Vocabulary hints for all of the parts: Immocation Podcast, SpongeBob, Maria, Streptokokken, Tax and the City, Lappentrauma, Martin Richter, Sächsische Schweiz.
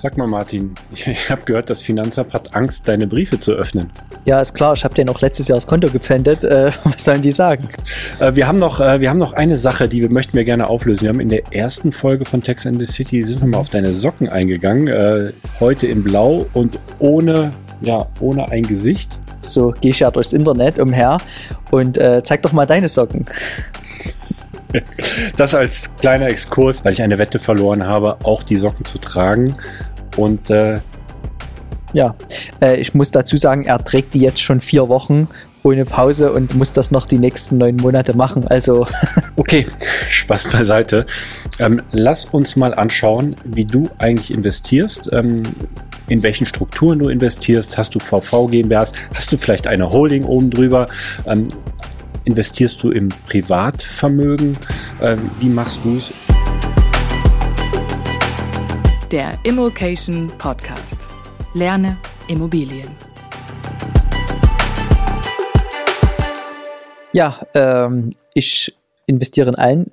Sag mal, Martin, ich habe gehört, das Finanzamt hat Angst, deine Briefe zu öffnen. Ja, ist klar. Ich habe denen auch letztes Jahr das Konto gepfändet. Was sollen die sagen? Wir haben noch eine Sache, die möchten wir gerne auflösen. Wir haben in der ersten Folge von Tax and the City sind wir mal auf deine Socken eingegangen. Heute in Blau und ohne ein Gesicht. So gehe ich ja durchs Internet umher und zeig doch mal deine Socken. Das als kleiner Exkurs, weil ich eine Wette verloren habe, auch die Socken zu tragen. Und ich muss dazu sagen, er trägt die jetzt schon 4 Wochen ohne Pause und muss das noch die nächsten 9 Monate machen. Also okay, Spaß beiseite. Lass uns mal anschauen, wie du eigentlich investierst. In welchen Strukturen du investierst. Hast du VV GmbHs? Hast du vielleicht eine Holding oben drüber? Investierst du im Privatvermögen? Wie machst du es? Der Immocation Podcast. Lerne Immobilien. Ja, ich investiere in allen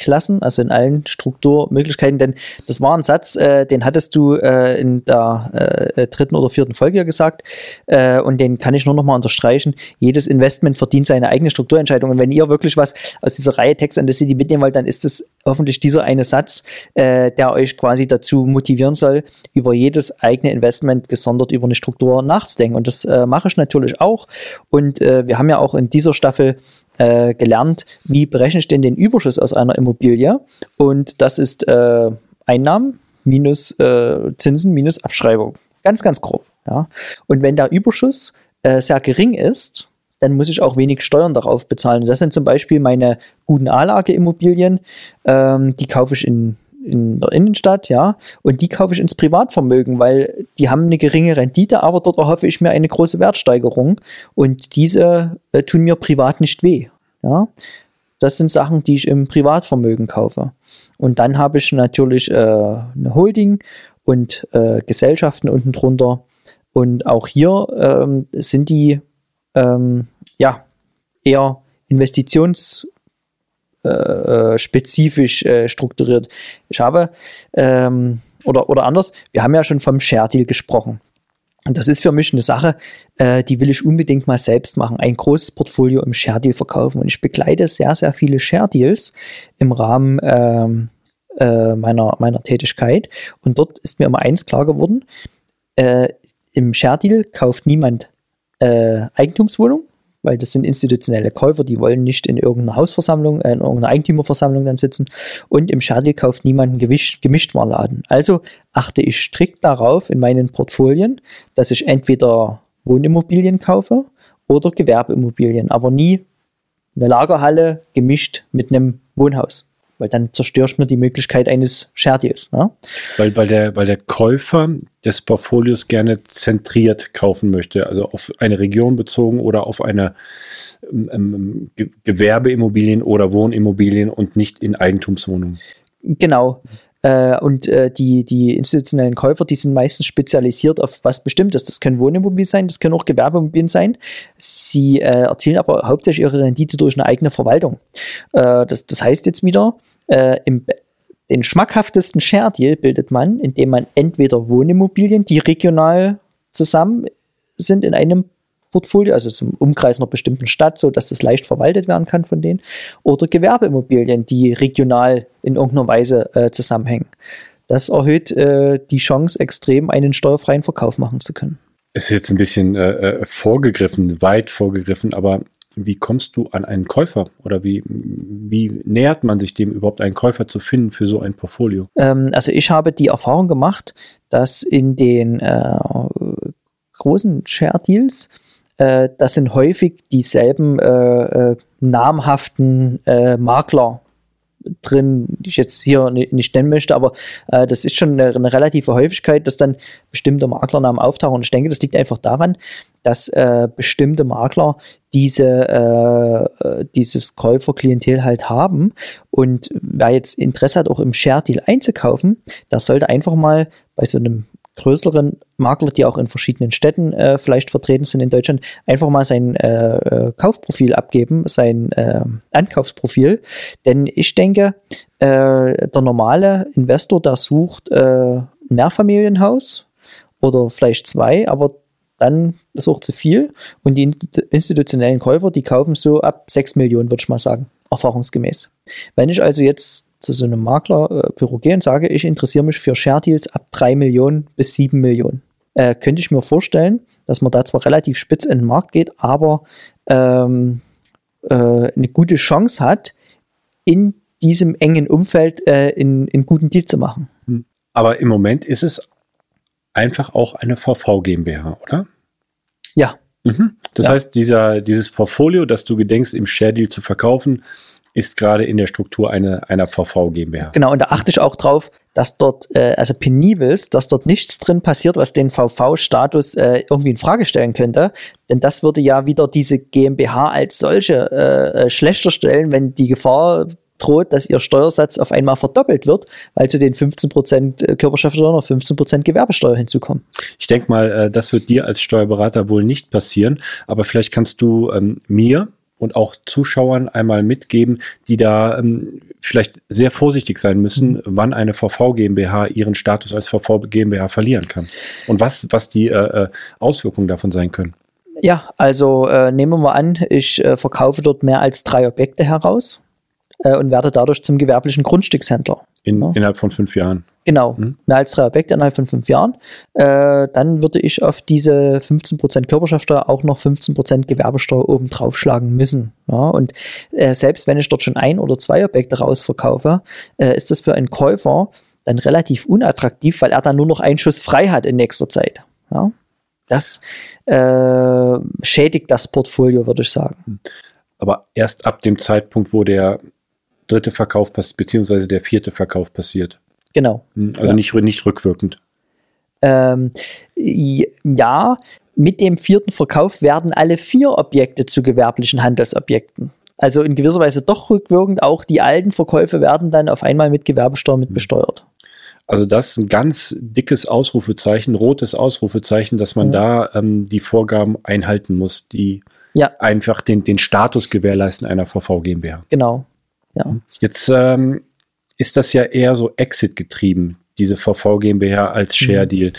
Klassen, also in allen Strukturmöglichkeiten, denn das war ein Satz, den hattest du in der 3. oder 4. Folge gesagt und den kann ich nur nochmal unterstreichen. Jedes Investment verdient seine eigene Strukturentscheidung und wenn ihr wirklich was aus dieser Reihe Tax and the City mitnehmen wollt, dann ist es hoffentlich dieser eine Satz, der euch quasi dazu motivieren soll, über jedes eigene Investment gesondert über eine Struktur nachzudenken und das mache ich natürlich auch und wir haben ja auch in dieser Staffel gelernt, wie berechne ich denn den Überschuss aus einer Immobilie und das ist Einnahmen minus Zinsen minus Abschreibung. Ganz, ganz grob. Ja. Und wenn der Überschuss sehr gering ist, dann muss ich auch wenig Steuern darauf bezahlen. Und das sind zum Beispiel meine guten A-Lage-Immobilien, die kaufe ich in der Innenstadt, ja, und die kaufe ich ins Privatvermögen, weil die haben eine geringe Rendite, aber dort erhoffe ich mir eine große Wertsteigerung und diese tun mir privat nicht weh, ja. Das sind Sachen, die ich im Privatvermögen kaufe. Und dann habe ich natürlich eine Holding und Gesellschaften unten drunter und auch hier sind die eher Investitions- spezifisch strukturiert. Ich habe, oder anders, wir haben ja schon vom Share Deal gesprochen. Und das ist für mich eine Sache, die will ich unbedingt mal selbst machen. Ein großes Portfolio im Share Deal verkaufen. Und ich begleite sehr, sehr viele Share Deals im Rahmen meiner Tätigkeit. Und dort ist mir immer eins klar geworden, im Share Deal kauft niemand Eigentumswohnung, weil das sind institutionelle Käufer, die wollen nicht in irgendeiner Hausversammlung, in irgendeiner Eigentümerversammlung dann sitzen und im Share Deal kauft niemand einen Gemischtwarenladen. Also achte ich strikt darauf in meinen Portfolien, dass ich entweder Wohnimmobilien kaufe oder Gewerbeimmobilien, aber nie eine Lagerhalle gemischt mit einem Wohnhaus, weil dann zerstörst du mir die Möglichkeit eines Share Deals. Ne? Weil der Käufer des Portfolios gerne zentriert kaufen möchte, also auf eine Region bezogen oder auf eine Gewerbeimmobilien oder Wohnimmobilien und nicht in Eigentumswohnungen. Genau. Und die institutionellen Käufer, die sind meistens spezialisiert auf was Bestimmtes. Das können Wohnimmobilien sein, das können auch Gewerbeimmobilien sein. Sie erzielen aber hauptsächlich ihre Rendite durch eine eigene Verwaltung. Das heißt jetzt wieder, den schmackhaftesten Share Deal bildet man, indem man entweder Wohnimmobilien, die regional zusammen sind in einem Portfolio, also zum Umkreis einer bestimmten Stadt, so dass das leicht verwaltet werden kann von denen, oder Gewerbeimmobilien, die regional in irgendeiner Weise zusammenhängen. Das erhöht die Chance extrem, einen steuerfreien Verkauf machen zu können. Es ist jetzt ein bisschen weit vorgegriffen, aber wie kommst du an einen Käufer oder wie nähert man sich dem überhaupt, einen Käufer zu finden für so ein Portfolio? Also ich habe die Erfahrung gemacht, dass in den großen Share Deals das sind häufig dieselben namhaften Makler drin, die ich jetzt hier nicht nennen möchte, aber das ist schon eine relative Häufigkeit, dass dann bestimmte Maklernamen auftauchen. Und ich denke, das liegt einfach daran, dass bestimmte Makler dieses Käuferklientel halt haben. Und wer jetzt Interesse hat, auch im Share Deal einzukaufen, der sollte einfach mal bei so einem größeren Makler, die auch in verschiedenen Städten vielleicht vertreten sind in Deutschland, einfach mal sein Kaufprofil abgeben, sein Ankaufsprofil. Denn ich denke, der normale Investor, der sucht Mehrfamilienhaus oder vielleicht zwei, aber dann ist auch zu viel. Und die institutionellen Käufer, die kaufen so ab 6 Millionen, würde ich mal sagen, erfahrungsgemäß. Wenn ich also jetzt zu so einem Maklerbüro gehe und sage, ich interessiere mich für Share Deals ab 3 Millionen bis 7 Millionen, könnte ich mir vorstellen, dass man da zwar relativ spitz in den Markt geht, aber eine gute Chance hat, in diesem engen Umfeld einen guten Deal zu machen. Aber im Moment ist es einfach auch eine VV GmbH, oder? Ja. Mhm. Das heißt, dieses Portfolio, das du gedenkst, im Share Deal zu verkaufen, ist gerade in der Struktur einer VV GmbH. Genau, und da achte ich auch drauf, dass dort, dass dort nichts drin passiert, was den VV-Status irgendwie in Frage stellen könnte. Denn das würde ja wieder diese GmbH als solche schlechter stellen, wenn die Gefahr droht, dass ihr Steuersatz auf einmal verdoppelt wird, weil zu den 15% Körperschaftsteuer noch 15% Gewerbesteuer hinzukommen. Ich denke mal, das wird dir als Steuerberater wohl nicht passieren, aber vielleicht kannst du mir und auch Zuschauern einmal mitgeben, die da vielleicht sehr vorsichtig sein müssen, wann eine VV GmbH ihren Status als VV GmbH verlieren kann und was die Auswirkungen davon sein können. Ja, also nehmen wir mal an, ich verkaufe dort mehr als 3 Objekte heraus und werde dadurch zum gewerblichen Grundstückshändler. Innerhalb von 5 Jahren. Genau, mehr als 3 Objekte innerhalb von 5 Jahren. Dann würde ich auf diese 15% Körperschaftsteuer auch noch 15% Gewerbesteuer obendrauf schlagen müssen. Ja, und selbst wenn ich dort schon 1 oder 2 Objekte rausverkaufe, ist das für einen Käufer dann relativ unattraktiv, weil er dann nur noch einen Schuss frei hat in nächster Zeit. Ja, das schädigt das Portfolio, würde ich sagen. Aber erst ab dem Zeitpunkt, wo der 3. Verkauf beziehungsweise der 4. Verkauf passiert. Genau. Also nicht rückwirkend. Ja, mit dem 4. Verkauf werden alle 4 Objekte zu gewerblichen Handelsobjekten. Also in gewisser Weise doch rückwirkend, auch die alten Verkäufe werden dann auf einmal mit Gewerbesteuer besteuert. Also das ist ein ganz dickes Ausrufezeichen, rotes Ausrufezeichen, dass man da die Vorgaben einhalten muss, die einfach den Status gewährleisten einer VV GmbH. Genau. Ja. Jetzt ist das ja eher so Exit-getrieben, diese VV GmbH als Share-Deal.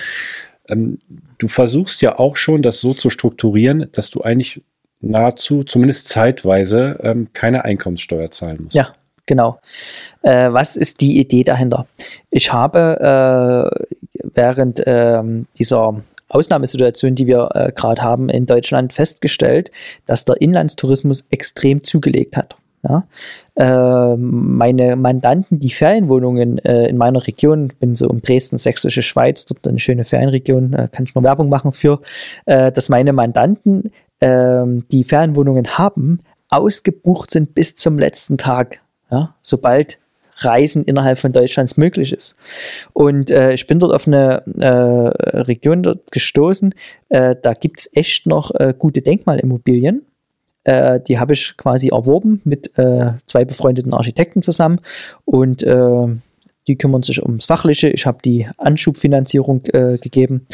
Du versuchst ja auch schon, das so zu strukturieren, dass du eigentlich nahezu, zumindest zeitweise, keine Einkommenssteuer zahlen musst. Ja, genau. Was ist die Idee dahinter? Ich habe während dieser Ausnahmesituation, die wir gerade haben in Deutschland, festgestellt, dass der Inlandstourismus extrem zugelegt hat. Ja, meine Mandanten, die Ferienwohnungen in meiner Region, bin so um Dresden, Sächsische Schweiz, dort eine schöne Ferienregion, kann ich nur Werbung machen für, dass meine Mandanten, die Ferienwohnungen haben, ausgebucht sind bis zum letzten Tag, ja, sobald Reisen innerhalb von Deutschlands möglich ist. Und ich bin dort auf eine Region dort gestoßen, da gibt es echt noch gute Denkmalimmobilien. Die habe ich quasi erworben mit 2 befreundeten Architekten zusammen und die kümmern sich ums Fachliche. Ich habe die Anschubfinanzierung gegeben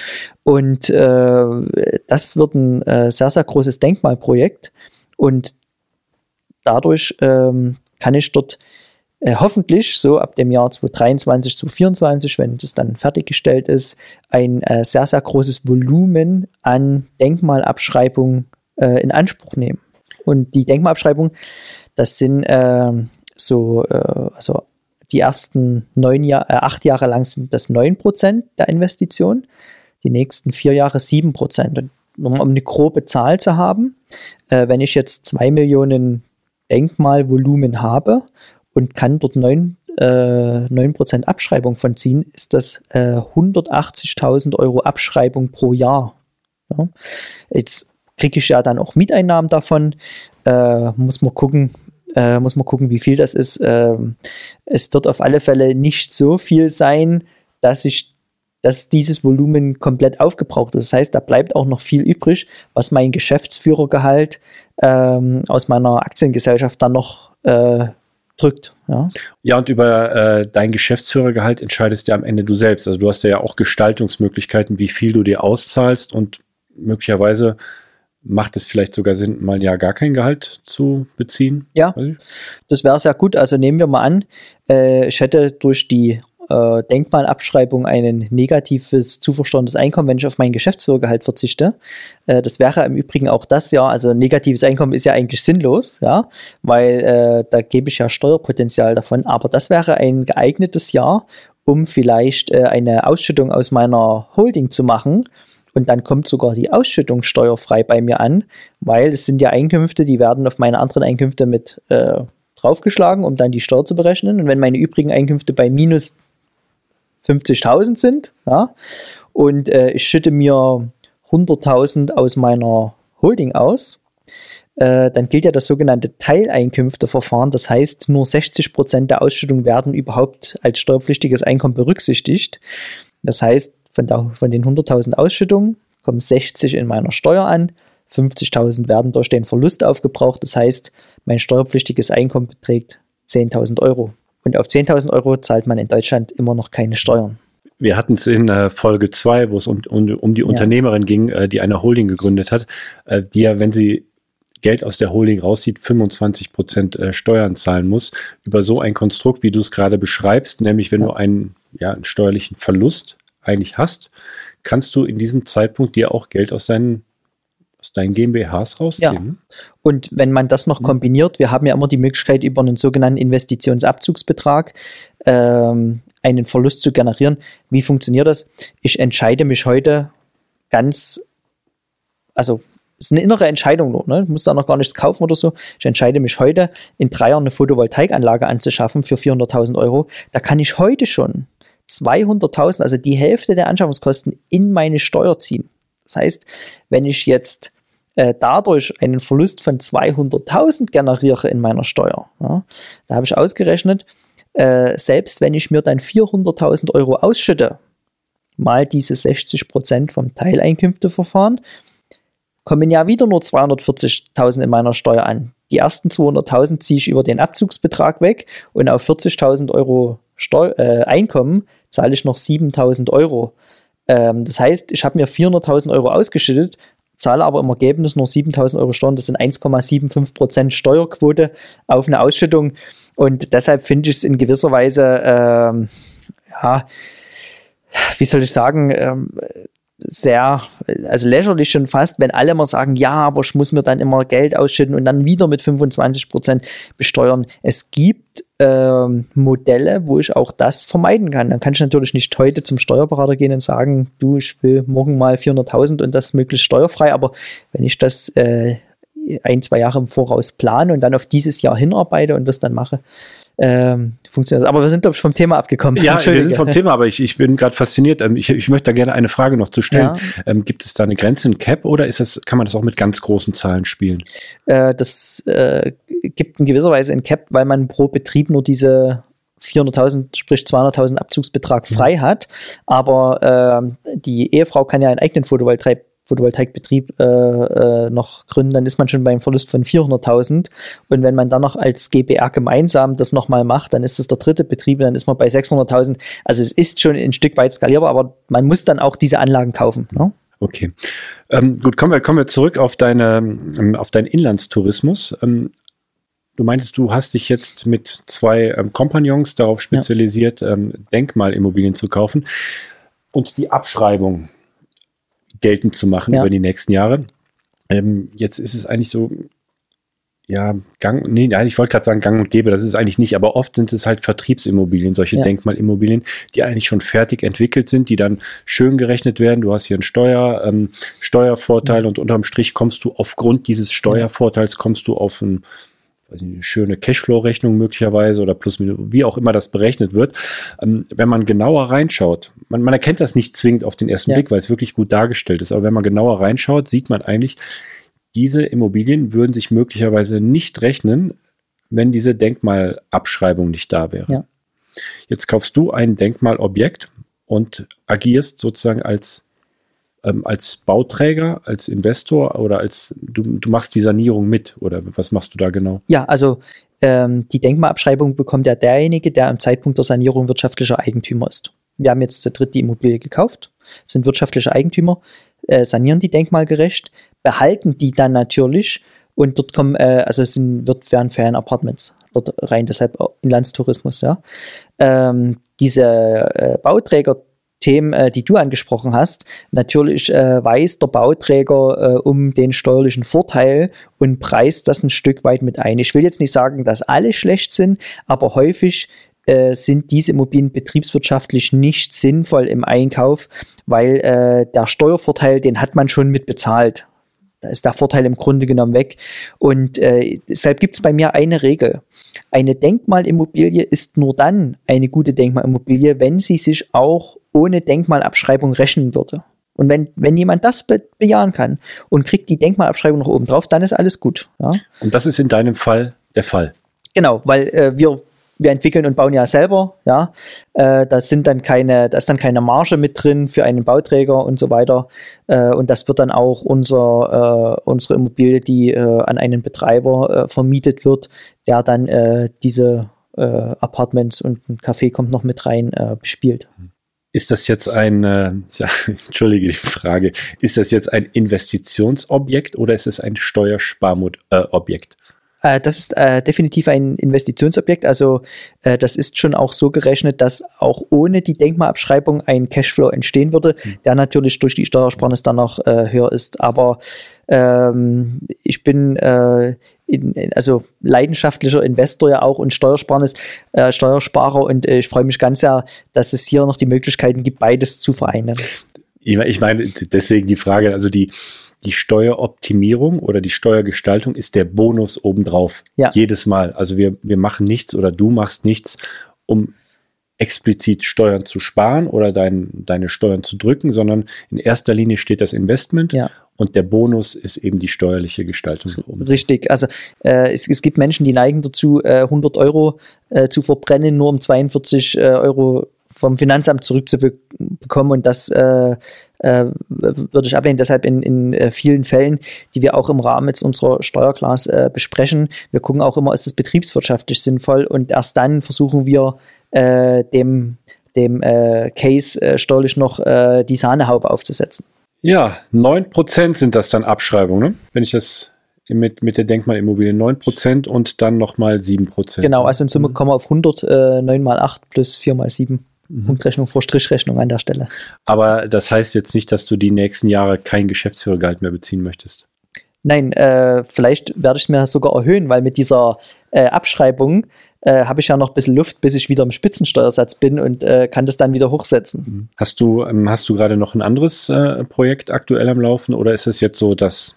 und das wird ein sehr, sehr großes Denkmalprojekt und dadurch kann ich dort hoffentlich so ab dem Jahr 2023, 2024, wenn das dann fertiggestellt ist, ein sehr, sehr großes Volumen an Denkmalabschreibungen in Anspruch nehmen. Und die Denkmalabschreibung, das sind also die ersten 8 Jahre lang sind das 9% der Investition, die nächsten 4 Jahre 7%. Und um eine grobe Zahl zu haben, wenn ich jetzt 2 Millionen Denkmalvolumen habe und kann dort 9% Abschreibung von ziehen, ist das 180.000 Euro Abschreibung pro Jahr. Ja. Jetzt kriege ich ja dann auch Mieteinnahmen davon. Muss man gucken, wie viel das ist. Es wird auf alle Fälle nicht so viel sein, dass dieses Volumen komplett aufgebraucht ist. Das heißt, da bleibt auch noch viel übrig, was mein Geschäftsführergehalt aus meiner Aktiengesellschaft dann noch drückt. Ja, und über dein Geschäftsführergehalt entscheidest ja am Ende du selbst. Also du hast ja auch Gestaltungsmöglichkeiten, wie viel du dir auszahlst und möglicherweise macht es vielleicht sogar Sinn, mal ja gar kein Gehalt zu beziehen? Ja, das wäre sehr gut. Also nehmen wir mal an, ich hätte durch die Denkmalabschreibung ein negatives, zuversteuerndes Einkommen, wenn ich auf mein Geschäftsführergehalt verzichte. Das wäre im Übrigen auch das, ja, also negatives Einkommen ist ja eigentlich sinnlos, ja, weil da gebe ich ja Steuerpotenzial davon, aber das wäre ein geeignetes Jahr, um vielleicht eine Ausschüttung aus meiner Holding zu machen. Und dann kommt sogar die Ausschüttung steuerfrei bei mir an, weil es sind ja Einkünfte, die werden auf meine anderen Einkünfte mit draufgeschlagen, um dann die Steuer zu berechnen. Und wenn meine übrigen Einkünfte bei minus 50.000 sind, ja, und ich schütte mir 100.000 aus meiner Holding aus, dann gilt ja das sogenannte Teileinkünfteverfahren. Das heißt, nur 60% der Ausschüttung werden überhaupt als steuerpflichtiges Einkommen berücksichtigt. Das heißt, von den 100.000 Ausschüttungen kommen 60 in meiner Steuer an, 50.000 werden durch den Verlust aufgebraucht. Das heißt, mein steuerpflichtiges Einkommen beträgt 10.000 Euro. Und auf 10.000 Euro zahlt man in Deutschland immer noch keine Steuern. Wir hatten es in Folge 2, wo es um die Unternehmerin ging, die eine Holding gegründet hat, die ja, wenn sie Geld aus der Holding rauszieht, 25% Steuern zahlen muss. Über so ein Konstrukt, wie du es gerade beschreibst, nämlich wenn du einen steuerlichen Verlust eigentlich hast, kannst du in diesem Zeitpunkt dir auch Geld aus deinen GmbHs rausziehen. Ja. Und wenn man das noch kombiniert, wir haben ja immer die Möglichkeit, über einen sogenannten Investitionsabzugsbetrag einen Verlust zu generieren. Wie funktioniert das? Ich entscheide mich heute ist eine innere Entscheidung nur, ne? Ich muss da noch gar nichts kaufen oder so. Ich entscheide mich heute, in 3 Jahren eine Photovoltaikanlage anzuschaffen für 400.000 Euro. Da kann ich heute schon 200.000, also die Hälfte der Anschaffungskosten, in meine Steuer ziehen. Das heißt, wenn ich jetzt dadurch einen Verlust von 200.000 generiere in meiner Steuer, ja, da habe ich ausgerechnet, selbst wenn ich mir dann 400.000 Euro ausschütte, mal diese 60% vom Teileinkünfteverfahren, kommen ja wieder nur 240.000 in meiner Steuer an. Die ersten 200.000 ziehe ich über den Abzugsbetrag weg und auf 40.000 Euro Einkommen zahle ich noch 7.000 Euro. Das heißt, ich habe mir 400.000 Euro ausgeschüttet, zahle aber im Ergebnis nur 7.000 Euro Steuern. Das sind 1,75% Steuerquote auf eine Ausschüttung. Und deshalb finde ich es in gewisser Weise, sehr, also lächerlich schon fast, wenn alle mal sagen, ja, aber ich muss mir dann immer Geld ausschütten und dann wieder mit 25% besteuern. Es gibt Modelle, wo ich auch das vermeiden kann. Dann kann ich natürlich nicht heute zum Steuerberater gehen und sagen, du, ich will morgen mal 400.000 und das möglichst steuerfrei. Aber wenn ich das 1-2 Jahre im Voraus plane und dann auf dieses Jahr hinarbeite und das dann mache, funktioniert das. Aber wir sind, glaube ich, vom Thema abgekommen. Ja, wir sind vom Thema, aber ich bin gerade fasziniert. Ich möchte da gerne eine Frage noch zu stellen. Ja. Gibt es da eine Grenze, ein Cap, oder kann man das auch mit ganz großen Zahlen spielen? Das gibt in gewisser Weise ein Cap, weil man pro Betrieb nur diese 400.000, sprich 200.000 Abzugsbetrag frei hat. Aber die Ehefrau kann ja einen eigenen Photovoltaikbetrieb noch gründen, dann ist man schon beim Verlust von 400.000 und wenn man dann noch als GbR gemeinsam das nochmal macht, dann ist das der dritte Betrieb, dann ist man bei 600.000. Also es ist schon ein Stück weit skalierbar, aber man muss dann auch diese Anlagen kaufen. Ne? Okay. Gut, kommen wir zurück auf deinen Inlandstourismus. Du meintest, du hast dich jetzt mit 2 Kompagnons darauf spezialisiert, Denkmalimmobilien zu kaufen und die Abschreibung geltend zu machen über die nächsten Jahre. Jetzt ist es eigentlich so, Gang und Gäbe, das ist eigentlich nicht, aber oft sind es halt Vertriebsimmobilien, solche Denkmalimmobilien, die eigentlich schon fertig entwickelt sind, die dann schön gerechnet werden. Du hast hier einen Steuervorteil und unterm Strich kommst du aufgrund dieses Steuervorteils auf eine schöne Cashflow-Rechnung möglicherweise oder plus, wie auch immer das berechnet wird. Wenn man genauer reinschaut, man erkennt das nicht zwingend auf den ersten Blick, weil es wirklich gut dargestellt ist, aber wenn man genauer reinschaut, sieht man eigentlich, diese Immobilien würden sich möglicherweise nicht rechnen, wenn diese Denkmalabschreibung nicht da wäre. Ja. Jetzt kaufst du ein Denkmalobjekt und agierst sozusagen als Bauträger, als Investor oder du machst die Sanierung mit oder was machst du da genau? Ja, also die Denkmalabschreibung bekommt ja derjenige, der am Zeitpunkt der Sanierung wirtschaftlicher Eigentümer ist. Wir haben jetzt zu dritt die Immobilie gekauft, sind wirtschaftliche Eigentümer, sanieren die denkmalgerecht, behalten die dann natürlich und dort kommen, werden Ferienapartments dort rein, deshalb Inlandstourismus, ja. diese Bauträgerthemen, die du angesprochen hast, natürlich weiß der Bauträger um den steuerlichen Vorteil und preist das ein Stück weit mit ein. Ich will jetzt nicht sagen, dass alle schlecht sind, aber häufig sind diese Immobilien betriebswirtschaftlich nicht sinnvoll im Einkauf, weil der Steuervorteil, den hat man schon mit bezahlt. Da ist der Vorteil im Grunde genommen weg. Und deshalb gibt es bei mir eine Regel. Eine Denkmalimmobilie ist nur dann eine gute Denkmalimmobilie, wenn sie sich auch ohne Denkmalabschreibung rechnen würde. Und wenn jemand das bejahen kann und kriegt die Denkmalabschreibung noch oben drauf, dann ist alles gut. Ja? Und das ist in deinem Fall der Fall? Genau, weil wir entwickeln und bauen ja selber, ja. Da ist dann keine Marge mit drin für einen Bauträger und so weiter. Und das wird dann auch unsere Immobilie, die an einen Betreiber vermietet wird, der dann diese Apartments und ein Café kommt noch mit rein bespielt. Ist das jetzt entschuldige die Frage, ist das jetzt ein Investitionsobjekt oder ist es ein Steuersparmodell-Objekt? Das ist definitiv ein Investitionsobjekt, also das ist schon auch so gerechnet, dass auch ohne die Denkmalabschreibung ein Cashflow entstehen würde, der natürlich durch die Steuersparnis dann noch höher ist. Aber ich bin also leidenschaftlicher Investor ja auch und Steuersparer und ich freue mich ganz sehr, dass es hier noch die Möglichkeiten gibt, beides zu vereinen. Ich meine, deswegen die Frage, also die Steueroptimierung oder die Steuergestaltung ist der Bonus obendrauf. Ja. Jedes Mal. Also wir machen nichts oder du machst nichts, um explizit Steuern zu sparen oder deine Steuern zu drücken, sondern in erster Linie steht das Investment und der Bonus ist eben die steuerliche Gestaltung. Richtig, also es gibt Menschen, die neigen dazu, 100 Euro zu verbrennen, nur um 42 Euro vom Finanzamt zurückzubekommen und das würde ich ablehnen. Deshalb in vielen Fällen, die wir auch im Rahmen jetzt unserer Steuerklasse besprechen, wir gucken auch immer, ist es betriebswirtschaftlich sinnvoll und erst dann versuchen wir dem Case steuerlich noch die Sahnehaube aufzusetzen. Ja, 9% sind das dann Abschreibungen, ne? Wenn ich das mit der Denkmalimmobilie 9% und dann nochmal 7%. Genau, also in Summe kommen wir auf 100, 9 mal 8 plus 4 mal 7. Punktrechnung vor Strichrechnung an der Stelle. Aber das heißt jetzt nicht, dass du die nächsten Jahre kein Geschäftsführergehalt mehr beziehen möchtest? Nein, vielleicht werde ich es mir sogar erhöhen, weil mit dieser Abschreibung habe ich ja noch ein bisschen Luft, bis ich wieder im Spitzensteuersatz bin und kann das dann wieder hochsetzen. Hast du gerade noch ein anderes Projekt aktuell am Laufen oder ist es jetzt so, dass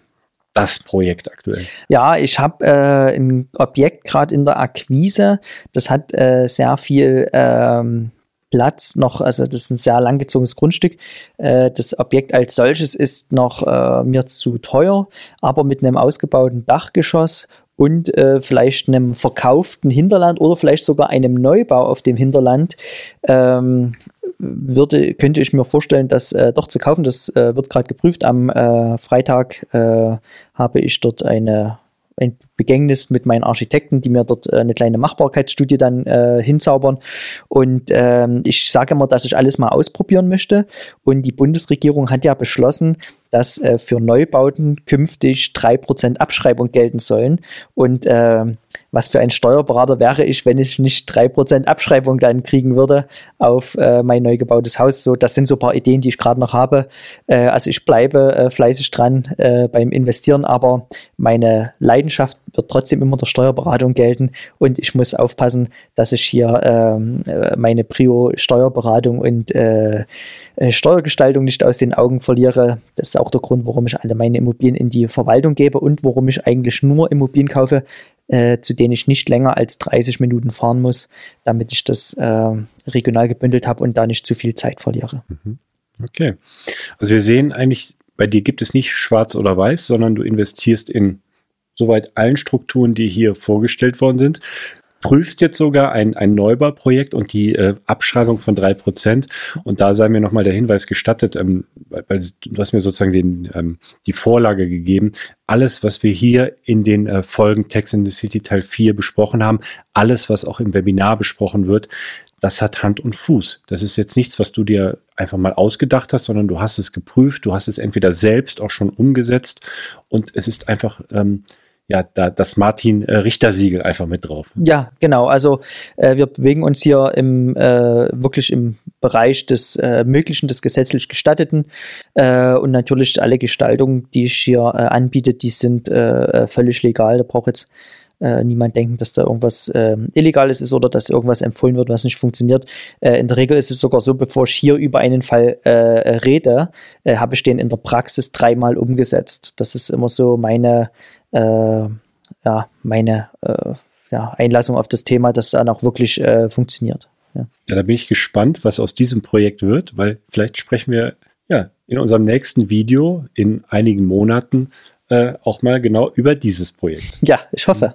das Projekt aktuell? Ja, ich habe ein Objekt gerade in der Akquise, das hat sehr viel Platz noch, also das ist ein sehr langgezogenes Grundstück. Das Objekt als solches ist noch mir zu teuer, aber mit einem ausgebauten Dachgeschoss und vielleicht einem verkauften Hinterland oder vielleicht sogar einem Neubau auf dem Hinterland könnte ich mir vorstellen, das doch zu kaufen. Das wird gerade geprüft. Am Freitag habe ich dort ein Begängnis mit meinen Architekten, die mir dort eine kleine Machbarkeitsstudie dann hinzaubern. Und ich sage immer, dass ich alles mal ausprobieren möchte. Und die Bundesregierung hat ja beschlossen, dass für Neubauten künftig 3% Abschreibung gelten sollen. Und was für ein Steuerberater wäre ich, wenn ich nicht 3% Abschreibung dann kriegen würde auf mein neu gebautes Haus. So, das sind so ein paar Ideen, die ich gerade noch habe. Also ich bleibe fleißig dran beim Investieren, aber meine Leidenschaft wird trotzdem immer der Steuerberatung gelten und ich muss aufpassen, dass ich hier meine Prio Steuerberatung und Steuergestaltung nicht aus den Augen verliere. Das ist auch der Grund, warum ich alle meine Immobilien in die Verwaltung gebe und warum ich eigentlich nur Immobilien kaufe, zu denen ich nicht länger als 30 Minuten fahren muss, damit ich das regional gebündelt habe und da nicht zu viel Zeit verliere. Okay. Also wir sehen eigentlich, bei dir gibt es nicht schwarz oder weiß, sondern du investierst in soweit allen Strukturen, die hier vorgestellt worden sind, prüfst jetzt sogar ein Neubauprojekt und die Abschreibung von 3%. Und da sei mir nochmal der Hinweis gestattet, weil du hast mir sozusagen die Vorlage gegeben, alles, was wir hier in den Folgen Tax and the City Teil 4 besprochen haben, alles, was auch im Webinar besprochen wird, das hat Hand und Fuß. Das ist jetzt nichts, was du dir einfach mal ausgedacht hast, sondern du hast es geprüft, du hast es entweder selbst auch schon umgesetzt und es ist einfach ja, das Martin-Richter-Siegel einfach mit drauf. Ja, genau. Also wir bewegen uns hier wirklich im Bereich des Möglichen, des gesetzlich Gestatteten. Und natürlich alle Gestaltungen, die ich hier anbiete, die sind völlig legal. Da braucht jetzt niemand denken, dass da irgendwas Illegales ist oder dass irgendwas empfohlen wird, was nicht funktioniert. In der Regel ist es sogar so, bevor ich hier über einen Fall rede, habe ich den in der Praxis 3-mal umgesetzt. Das ist immer so meine Einlassung auf das Thema, dass dann auch wirklich funktioniert. Ja, da bin ich gespannt, was aus diesem Projekt wird, weil vielleicht sprechen wir in unserem nächsten Video in einigen Monaten auch mal genau über dieses Projekt. Ja, ich hoffe.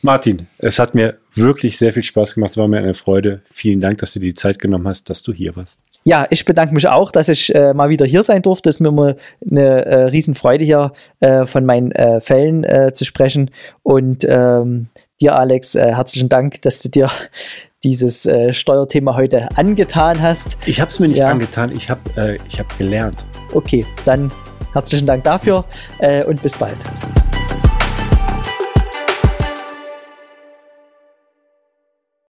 Martin, es hat mir wirklich sehr viel Spaß gemacht, es war mir eine Freude. Vielen Dank, dass du dir die Zeit genommen hast, dass du hier warst. Ja, ich bedanke mich auch, dass ich mal wieder hier sein durfte. Es ist mir mal eine Riesenfreude, hier von meinen Fällen zu sprechen. Und dir, Alex, herzlichen Dank, dass du dir dieses Steuerthema heute angetan hast. Ich habe es mir nicht angetan, ich hab gelernt. Okay, dann herzlichen Dank dafür und bis bald.